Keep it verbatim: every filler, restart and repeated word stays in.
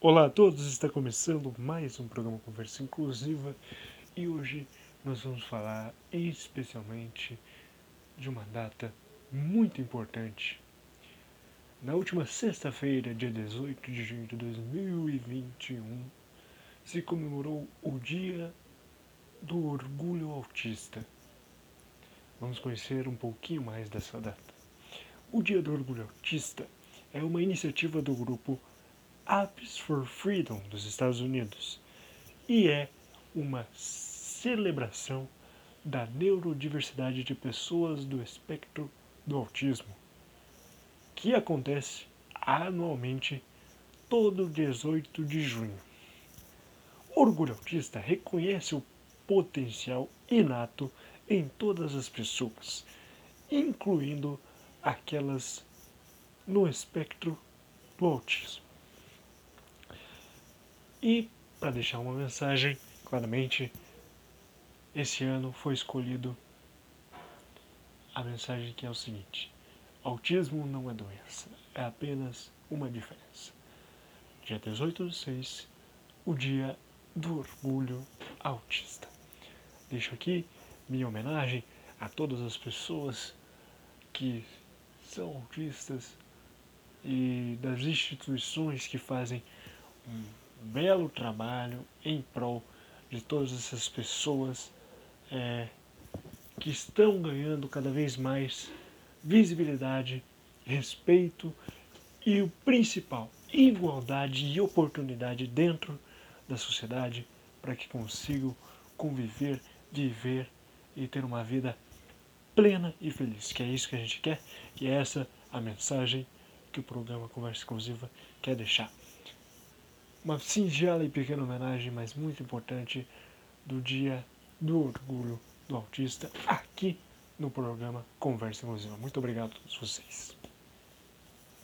Olá a todos, está começando mais um programa Conversa Inclusiva e hoje nós vamos falar especialmente de uma data muito importante. Na última sexta-feira, dia dezoito de junho de dois mil e vinte e um, se comemorou o Dia do Orgulho Autista. Vamos conhecer um pouquinho mais dessa data. O Dia do Orgulho Autista é uma iniciativa do grupo Apps for Freedom dos Estados Unidos e é uma celebração da neurodiversidade de pessoas do espectro do autismo, que acontece anualmente todo dezoito de junho. O orgulho autista reconhece o potencial inato em todas as pessoas, incluindo aquelas no espectro do autismo. E, para deixar uma mensagem, claramente, esse ano foi escolhido a mensagem que é o seguinte: autismo não é doença, é apenas uma diferença. Dia dezoito de seis, o Dia do Orgulho Autista. Deixo aqui minha homenagem a todas as pessoas que são autistas e das instituições que fazem um belo trabalho em prol de todas essas pessoas é, que estão ganhando cada vez mais visibilidade, respeito e o principal, igualdade e oportunidade dentro da sociedade para que consigam conviver, viver e ter uma vida plena e feliz, que é isso que a gente quer e é essa a mensagem que o programa Conversa Inclusiva quer deixar. Uma singela e pequena homenagem, mas muito importante, do Dia do Orgulho do Autista, aqui no programa Conversa Inclusiva. Muito obrigado a todos vocês.